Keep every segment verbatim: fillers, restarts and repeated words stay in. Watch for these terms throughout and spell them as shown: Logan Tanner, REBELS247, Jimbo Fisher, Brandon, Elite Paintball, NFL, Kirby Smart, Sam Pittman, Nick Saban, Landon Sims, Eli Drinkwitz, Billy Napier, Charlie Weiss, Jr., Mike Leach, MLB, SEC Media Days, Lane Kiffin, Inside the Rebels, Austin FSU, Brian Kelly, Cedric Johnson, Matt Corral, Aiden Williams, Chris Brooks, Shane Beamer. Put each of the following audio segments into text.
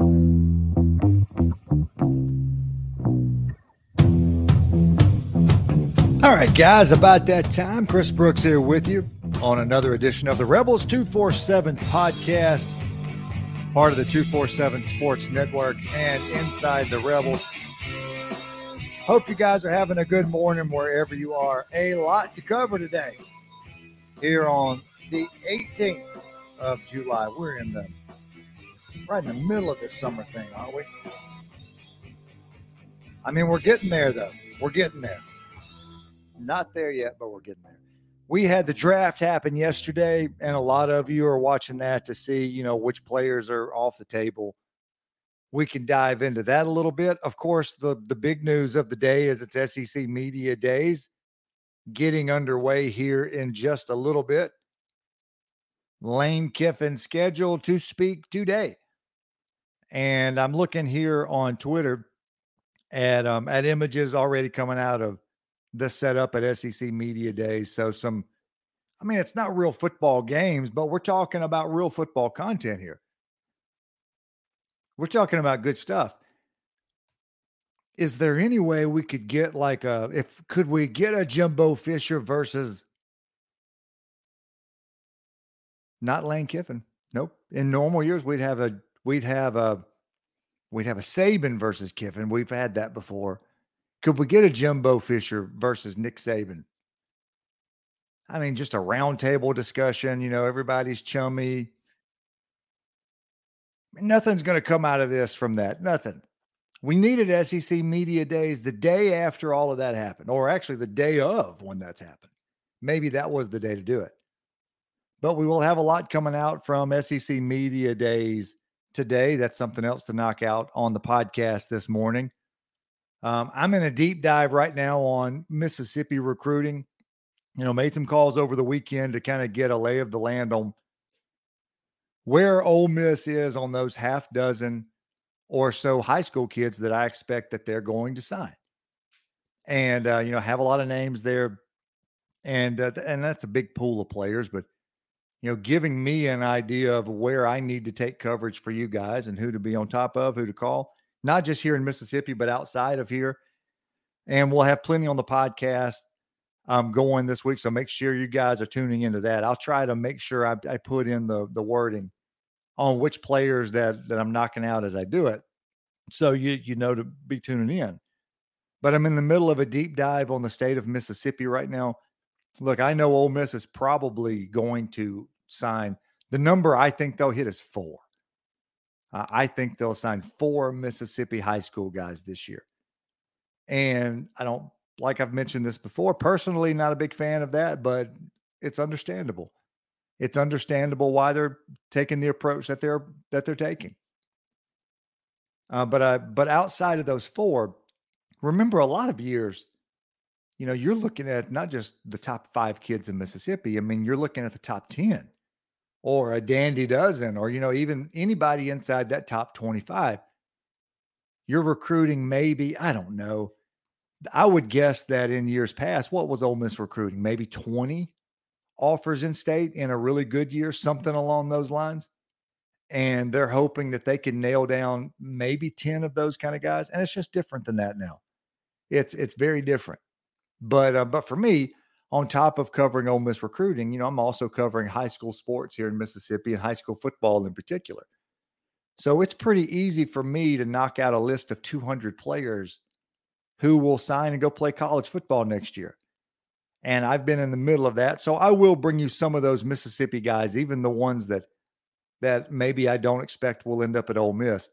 All right, guys, about that time. Chris Brooks here with you on another edition of the Rebels two forty-seven podcast, part of the two forty-seven Sports Network and Inside the Rebels. Hope you guys are having a good morning wherever you are. A lot to cover today here on the eighteenth of July. We're in the right in the middle of this summer thing, aren't we? I mean, we're getting there, though. We're getting there. Not there yet, but we're getting there. We had the draft happen yesterday, and a lot of you are watching that to see, you know, which players are off the table. We can dive into that a little bit. Of course, the, the big news of the day is it's S E C Media Days getting underway here in just a little bit. Lane Kiffin scheduled to speak today. And I'm looking here on Twitter at um, at images already coming out of the setup at S E C Media Days. So some, I mean, it's not real football games, but we're talking about real football content here. We're talking about good stuff. Is there any way we could get like a, if, could we get a Jimbo Fisher versus not Lane Kiffin? Nope. In normal years, we'd have a, we'd have a, we'd have a Saban versus Kiffin. We've had that before. Could we get a Jimbo Fisher versus Nick Saban? I mean, just a roundtable discussion. You know, everybody's chummy. Nothing's going to come out of this from that. Nothing. We needed S E C Media Days the day after all of that happened, or actually the day of when that's happened. Maybe that was the day to do it. But we will have a lot coming out from S E C Media Days today. That's something else to knock out on the podcast this morning. Um, I'm in a deep dive right now on Mississippi recruiting. You know, made some calls over the weekend to kind of get a lay of the land on where Ole Miss is on those half dozen or so high school kids that I expect that they're going to sign. And, uh, you know, have a lot of names there. And, uh, and that's a big pool of players, but, you know, giving me an idea of where I need to take coverage for you guys and who to be on top of, who to call. Not just here in Mississippi, but outside of here. And we'll have plenty on the podcast um, going this week. So make sure you guys are tuning into that. I'll try to make sure I, I put in the, the wording on which players that, that I'm knocking out as I do it. So you, you know to be tuning in. But I'm in the middle of a deep dive on the state of Mississippi right now. Look, I know Ole Miss is probably going to sign. The number I think they'll hit is four. I think they'll sign four Mississippi high school guys this year. And I don't, like I've mentioned this before, personally, not a big fan of that, but it's understandable. It's understandable why they're taking the approach that they're, that they're taking. Uh, but, uh, but outside of those four, remember a lot of years, you know, you're looking at not just the top five kids in Mississippi. I mean, you're looking at the top ten. Or a dandy dozen, or, you know, even anybody inside that top twenty-five, you're recruiting maybe, I don't know. I would guess that in years past, what was Ole Miss recruiting? Maybe twenty offers in state in a really good year, something along those lines. And they're hoping that they can nail down maybe ten of those kind of guys. And it's just different than that now. It's it's very different. But uh, but for me, on top of covering Ole Miss recruiting, you know, I'm also covering high school sports here in Mississippi and high school football in particular. So it's pretty easy for me to knock out a list of two hundred players who will sign and go play college football next year. And I've been in the middle of that. So I will bring you some of those Mississippi guys, even the ones that that maybe I don't expect will end up at Ole Miss.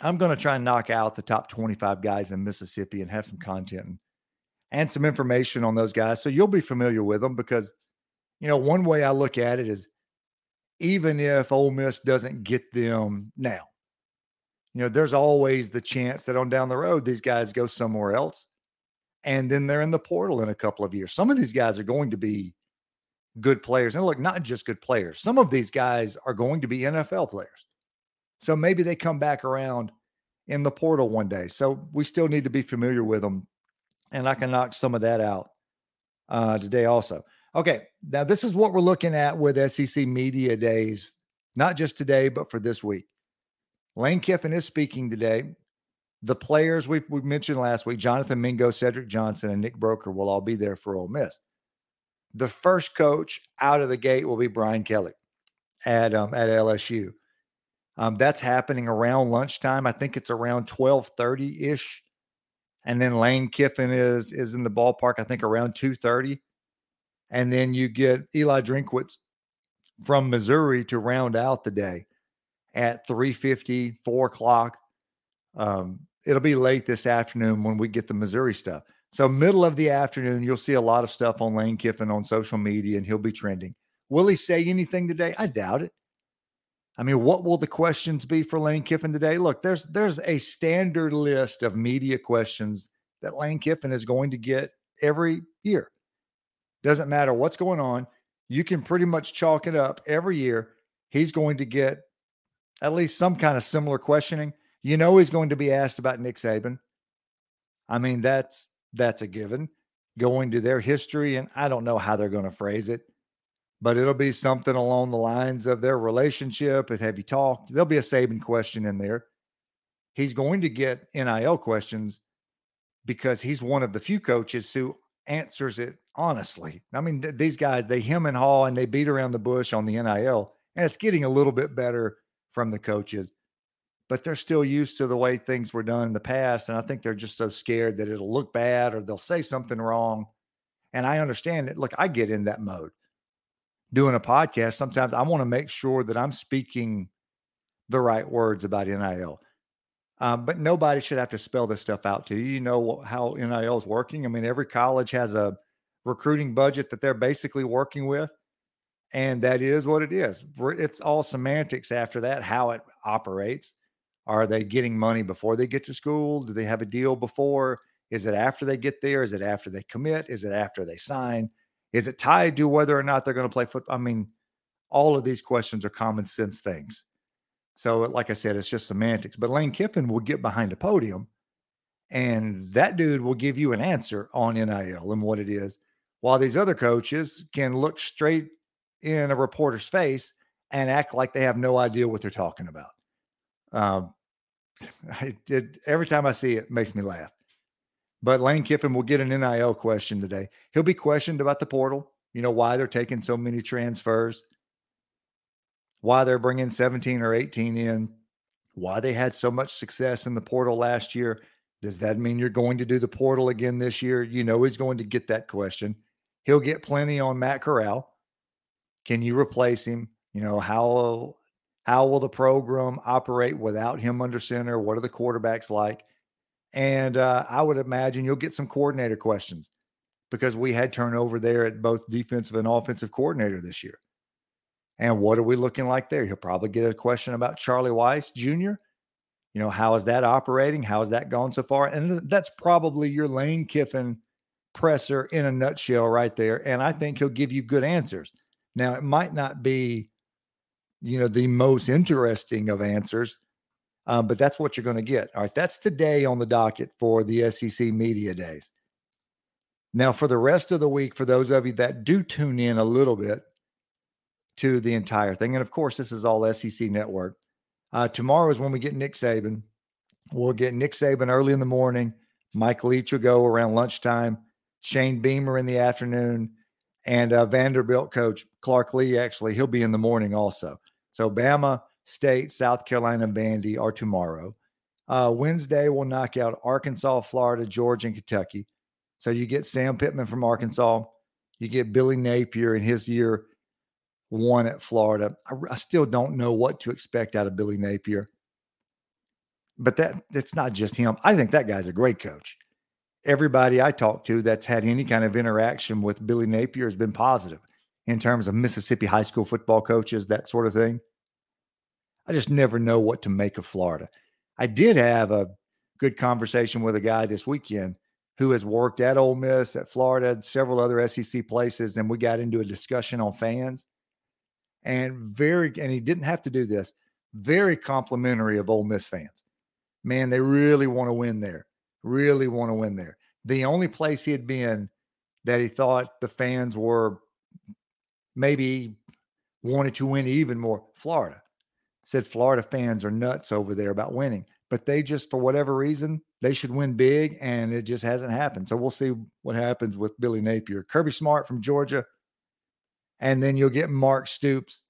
I'm going to try and knock out the top twenty-five guys in Mississippi and have some content and some information on those guys. So you'll be familiar with them because, you know, one way I look at it is even if Ole Miss doesn't get them now, you know, there's always the chance that on down the road, these guys go somewhere else. And then they're in the portal in a couple of years. Some of these guys are going to be good players. And look, not just good players. Some of these guys are going to be N F L players. So maybe they come back around in the portal one day. So we still need to be familiar with them. And I can knock some of that out uh, today also. Okay, now this is what we're looking at with S E C Media Days, not just today, but for this week. Lane Kiffin is speaking today. The players we've, we mentioned last week, Jonathan Mingo, Cedric Johnson, and Nick Broker will all be there for Ole Miss. The first coach out of the gate will be Brian Kelly at um, at L S U. Um, that's happening around lunchtime. I think it's around twelve thirty ish. And then Lane Kiffin is is in the ballpark, I think, around two thirty. And then you get Eli Drinkwitz from Missouri to round out the day at three fifty, four o'clock. Um, it'll be late this afternoon when we get the Missouri stuff. So middle of the afternoon, you'll see a lot of stuff on Lane Kiffin on social media, and he'll be trending. Will he say anything today? I doubt it. I mean, what will the questions be for Lane Kiffin today? Look, there's there's a standard list of media questions that Lane Kiffin is going to get every year. Doesn't matter what's going on. You can pretty much chalk it up every year. He's going to get at least some kind of similar questioning. You know he's going to be asked about Nick Saban. I mean, that's that's a given. Going to their history, and I don't know how they're going to phrase it, but it'll be something along the lines of their relationship. Have you talked? There'll be a Saban question in there. He's going to get N I L questions because he's one of the few coaches who answers it honestly. I mean, th- these guys, they hem and haw and they beat around the bush on the N I L, and it's getting a little bit better from the coaches, but they're still used to the way things were done in the past. And I think they're just so scared that it'll look bad or they'll say something wrong. And I understand it. Look, I get in that mode doing a podcast. Sometimes I want to make sure that I'm speaking the right words about N I L. Um, but nobody should have to spell this stuff out to you. You know how N I L is working. I mean, every college has a recruiting budget that they're basically working with. And that is what it is. It's all semantics after that, how it operates. Are they getting money before they get to school? Do they have a deal before? Is it after they get there? Is it after they commit? Is it after they sign? Is it tied to whether or not they're going to play football? I mean, all of these questions are common sense things. So like I said, it's just semantics. But Lane Kiffin will get behind a podium, and that dude will give you an answer on N I L and what it is, while these other coaches can look straight in a reporter's face and act like they have no idea what they're talking about. Um, I did, every time I see it, it makes me laugh. But Lane Kiffin will get an N I L question today. He'll be questioned about the portal, you know, why they're taking so many transfers, why they're bringing seventeen or eighteen in, why they had so much success in the portal last year. Does that mean you're going to do the portal again this year? You know he's going to get that question. He'll get plenty on Matt Corral. Can you replace him? You know, how, how will the program operate without him under center? What are the quarterbacks like? And uh, I would imagine you'll get some coordinator questions because we had turnover there at both defensive and offensive coordinator this year. And what are we looking like there? He'll probably get a question about Charlie Weiss, Junior You know, how is that operating? How has that gone so far? And that's probably your Lane Kiffin presser in a nutshell right there. And I think he'll give you good answers. Now, it might not be, you know, the most interesting of answers, um, but that's what you're going to get. All right, that's today on the docket for the S E C Media Days. Now, for the rest of the week, for those of you that do tune in a little bit to the entire thing, and of course, this is all S E C Network. Uh, tomorrow is when we get Nick Saban. We'll get Nick Saban early in the morning. Mike Leach will go around lunchtime. Shane Beamer in the afternoon. And uh, Vanderbilt coach Clark Lee, actually, he'll be in the morning also. So Bama, State, South Carolina, and Vandy are tomorrow. Uh, Wednesday, we'll knock out Arkansas, Florida, Georgia, and Kentucky. So you get Sam Pittman from Arkansas. You get Billy Napier in his year one at Florida. I, I still don't know what to expect out of Billy Napier. But that it's not just him. I think that guy's a great coach. Everybody I talk to that's had any kind of interaction with Billy Napier has been positive in terms of Mississippi high school football coaches, that sort of thing. I just never know what to make of Florida. I did have a good conversation with a guy this weekend who has worked at Ole Miss, at Florida, and several other S E C places, and we got into a discussion on fans. And very, and he didn't have to do this, very complimentary of Ole Miss fans. Man, they really want to win there. Really want to win there. The only place he had been that he thought the fans were maybe wanted to win even more, Florida. said Florida fans are nuts over there about winning, but they just, for whatever reason, they should win big, and it just hasn't happened. So we'll see what happens with Billy Napier. Kirby Smart from Georgia, and then you'll get Mark Stoops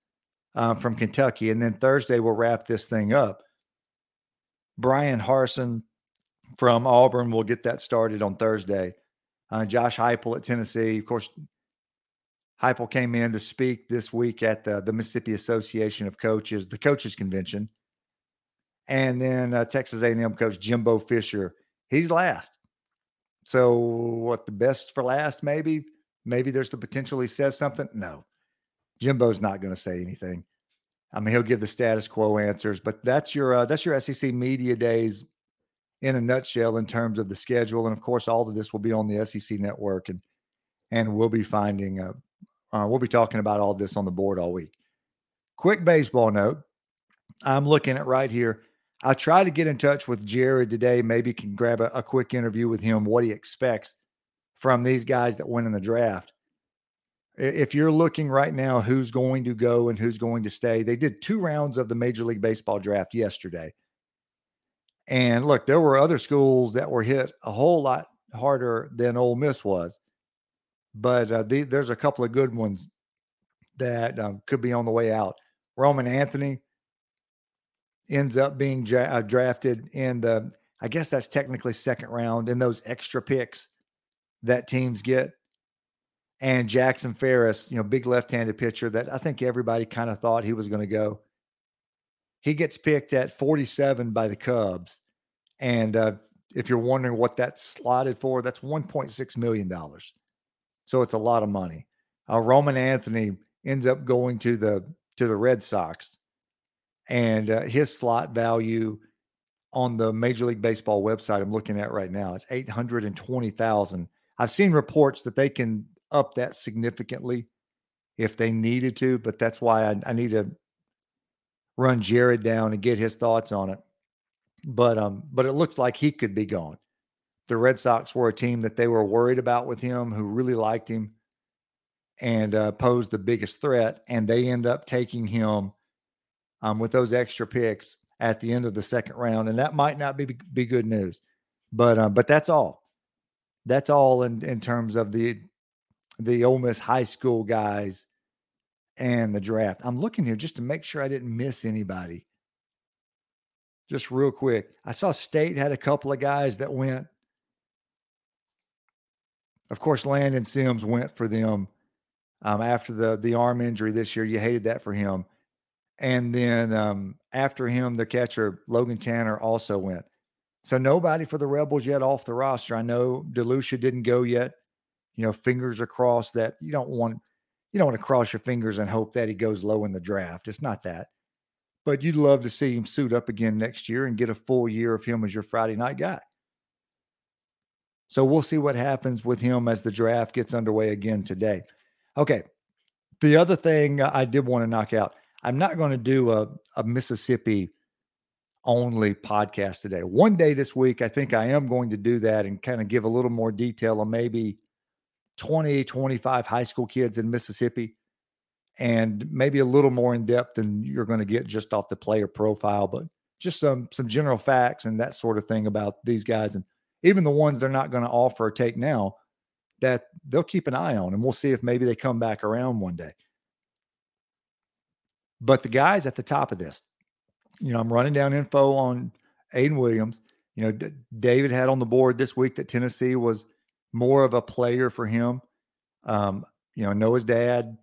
uh, from Kentucky. And then Thursday we'll wrap this thing up. Brian Harsin from Auburn, we'll get that started on Thursday. Uh, Josh Heupel at Tennessee. Of course, Heupel came in to speak this week at the, the Mississippi Association of Coaches, the Coaches Convention. And then uh, Texas A and M coach Jimbo Fisher, he's last. So what, the best for last, maybe? Maybe there's the potential he says something. No, Jimbo's not going to say anything. I mean, he'll give the status quo answers, but that's your uh, that's your S E C Media Days in a nutshell in terms of the schedule. And, of course, all of this will be on the S E C Network, and and we'll be finding uh, – uh, we'll be talking about all this on the board all week. Quick baseball note. I'm looking at right here. I tried to get in touch with Jared today. Maybe can grab a, a quick interview with him, what he expects from these guys that went in the draft. If you're looking right now who's going to go and who's going to stay, they did two rounds of the Major League Baseball draft yesterday. And look, there were other schools that were hit a whole lot harder than Ole Miss was, but uh, the, there's a couple of good ones that um, could be on the way out. Roman Anthony ends up being ja- uh, drafted in the, I guess that's technically second round, in those extra picks that teams get. And Jackson Ferris, you know, big left-handed pitcher that I think everybody kind of thought he was going to go. He gets picked at forty-seven by the Cubs. And uh, if you're wondering what that's slotted for, that's one point six million dollars. So it's a lot of money. Uh, Roman Anthony ends up going to the, to the Red Sox. And uh, his slot value on the Major League Baseball website I'm looking at right now is eight hundred twenty thousand dollars. I've seen reports that they can up that significantly if they needed to, but that's why I, I need to run Jared down and get his thoughts on it. But um, but it looks like he could be gone. The Red Sox were a team that they were worried about with him, who really liked him and uh, posed the biggest threat, and they end up taking him um, with those extra picks at the end of the second round, and that might not be be good news. But um, but that's all. That's all in, in terms of the the Ole Miss high school guys and the draft. I'm looking here just to make sure I didn't miss anybody. Just real quick. I saw State had a couple of guys that went. Of course, Landon Sims went for them um, after the, the arm injury this year. You hated that for him. And then um, after him, the catcher, Logan Tanner, also went. So nobody for the Rebels yet off the roster. I know DeLucia didn't go yet. You know, fingers are crossed that you don't want you don't want to cross your fingers and hope that he goes low in the draft. It's not that. But you'd love to see him suit up again next year and get a full year of him as your Friday night guy. So we'll see what happens with him as the draft gets underway again today. Okay. The other thing I did want to knock out, I'm not going to do a, a Mississippi only podcast today. One day this week, I think I am going to do that and kind of give a little more detail on maybe twenty, twenty-five high school kids in Mississippi, and maybe a little more in depth than you're going to get just off the player profile, but just some, some general facts and that sort of thing about these guys. And even the ones they're not going to offer or take now, that they'll keep an eye on. And we'll see if maybe they come back around one day. But the guys at the top of this, you know, I'm running down info on Aiden Williams. You know, D- David had on the board this week that Tennessee was more of a player for him. Um, you know, Noah's dad,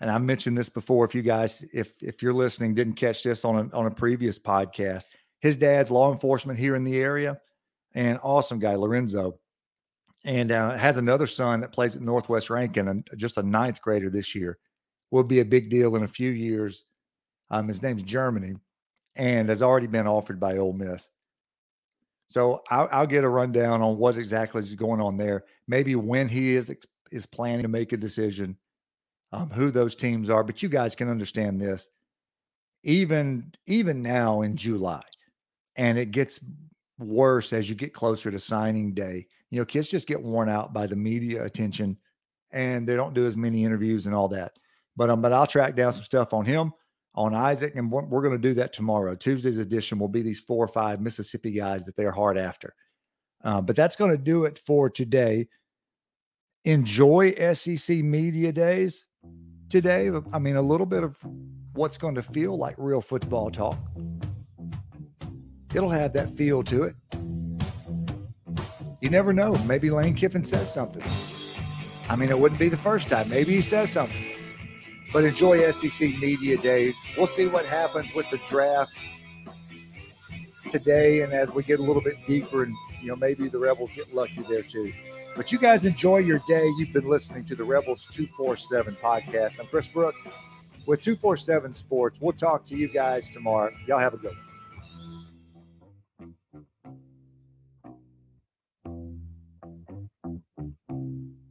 and I mentioned this before, if you guys, if if you're listening, didn't catch this on a, on a previous podcast, his dad's law enforcement here in the area, and awesome guy, Lorenzo, and uh, has another son that plays at Northwest Rankin, and just a ninth grader this year, will be a big deal in a few years. Um, his name's Germany, and has already been offered by Ole Miss. So I'll, I'll get a rundown on what exactly is going on there, maybe when he is is planning to make a decision, um, who those teams are. But you guys can understand this, even even now in July, and it gets worse as you get closer to signing day. You know, kids just get worn out by the media attention, and they don't do as many interviews and all that. But um, but I'll track down some stuff on him, on Isaac, and we're, we're going to do that tomorrow. Tuesday's edition will be these four or five Mississippi guys that they're hard after. Uh, but that's going to do it for today. Enjoy S E C Media Days today. I mean, a little bit of what's going to feel like real football talk. It'll have that feel to it. You never know. Maybe Lane Kiffin says something. I mean, it wouldn't be the first time. Maybe he says something. But enjoy S E C Media Days. We'll see what happens with the draft today, and as we get a little bit deeper, and you know, maybe the Rebels get lucky there too. But you guys enjoy your day. You've been listening to the Rebels two forty-seven podcast. I'm Chris Brooks with two forty-seven Sports. We'll talk to you guys tomorrow. Y'all have a good one.